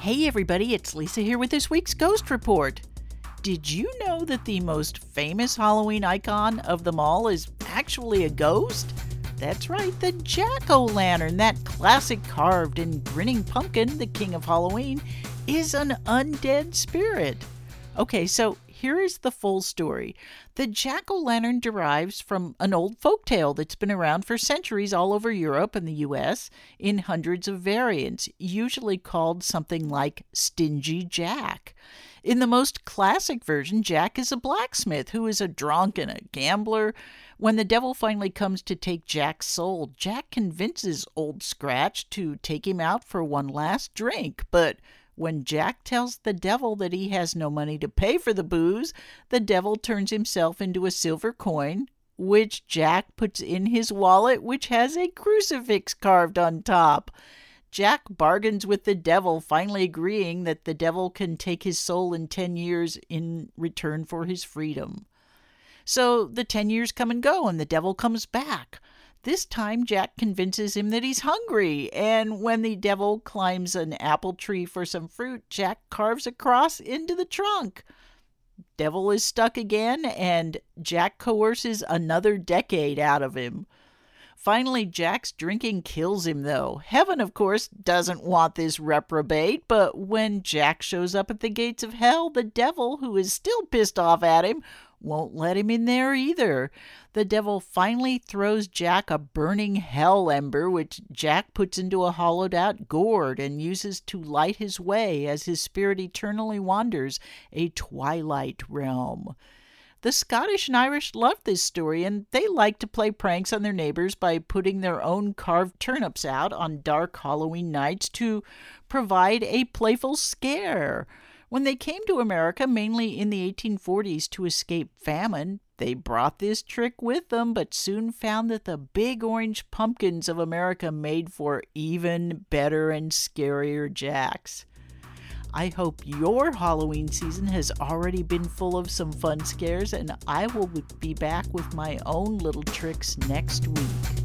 Hey everybody, it's Lisa here with this week's Ghost Report. Did you know that the most famous Halloween icon of them all is actually a ghost? That's right, the Jack-O'-Lantern, that classic carved and grinning pumpkin, the king of Halloween, is an undead spirit. Okay, so here is the full story. The Jack-O'-Lantern derives from an old folktale that's been around for centuries all over Europe and the U.S. in hundreds of variants, usually called something like Stingy Jack. In the most classic version, Jack is a blacksmith who is a drunk and a gambler. When the devil finally comes to take Jack's soul, Jack convinces Old Scratch to take him out for one last drink, but when Jack tells the devil that he has no money to pay for the booze, the devil turns himself into a silver coin, which Jack puts in his wallet, which has a crucifix carved on top. Jack bargains with the devil, finally agreeing that the devil can take his soul in 10 years in return for his freedom. So the 10 years come and go, and the devil comes back. This time, Jack convinces him that he's hungry, and when the devil climbs an apple tree for some fruit, Jack carves a cross into the trunk. Devil is stuck again, and Jack coerces another decade out of him. Finally, Jack's drinking kills him, though. Heaven, of course, doesn't want this reprobate, but when Jack shows up at the gates of hell, the devil, who is still pissed off at him, won't let him in there either. The devil finally throws Jack a burning hell ember, which Jack puts into a hollowed-out gourd and uses to light his way as his spirit eternally wanders a twilight realm. The Scottish and Irish loved this story, and they liked to play pranks on their neighbors by putting their own carved turnips out on dark Halloween nights to provide a playful scare. When they came to America, mainly in the 1840s, to escape famine, they brought this trick with them, but soon found that the big orange pumpkins of America made for even better and scarier Jacks. I hope your Halloween season has already been full of some fun scares, and I will be back with my own little tricks next week.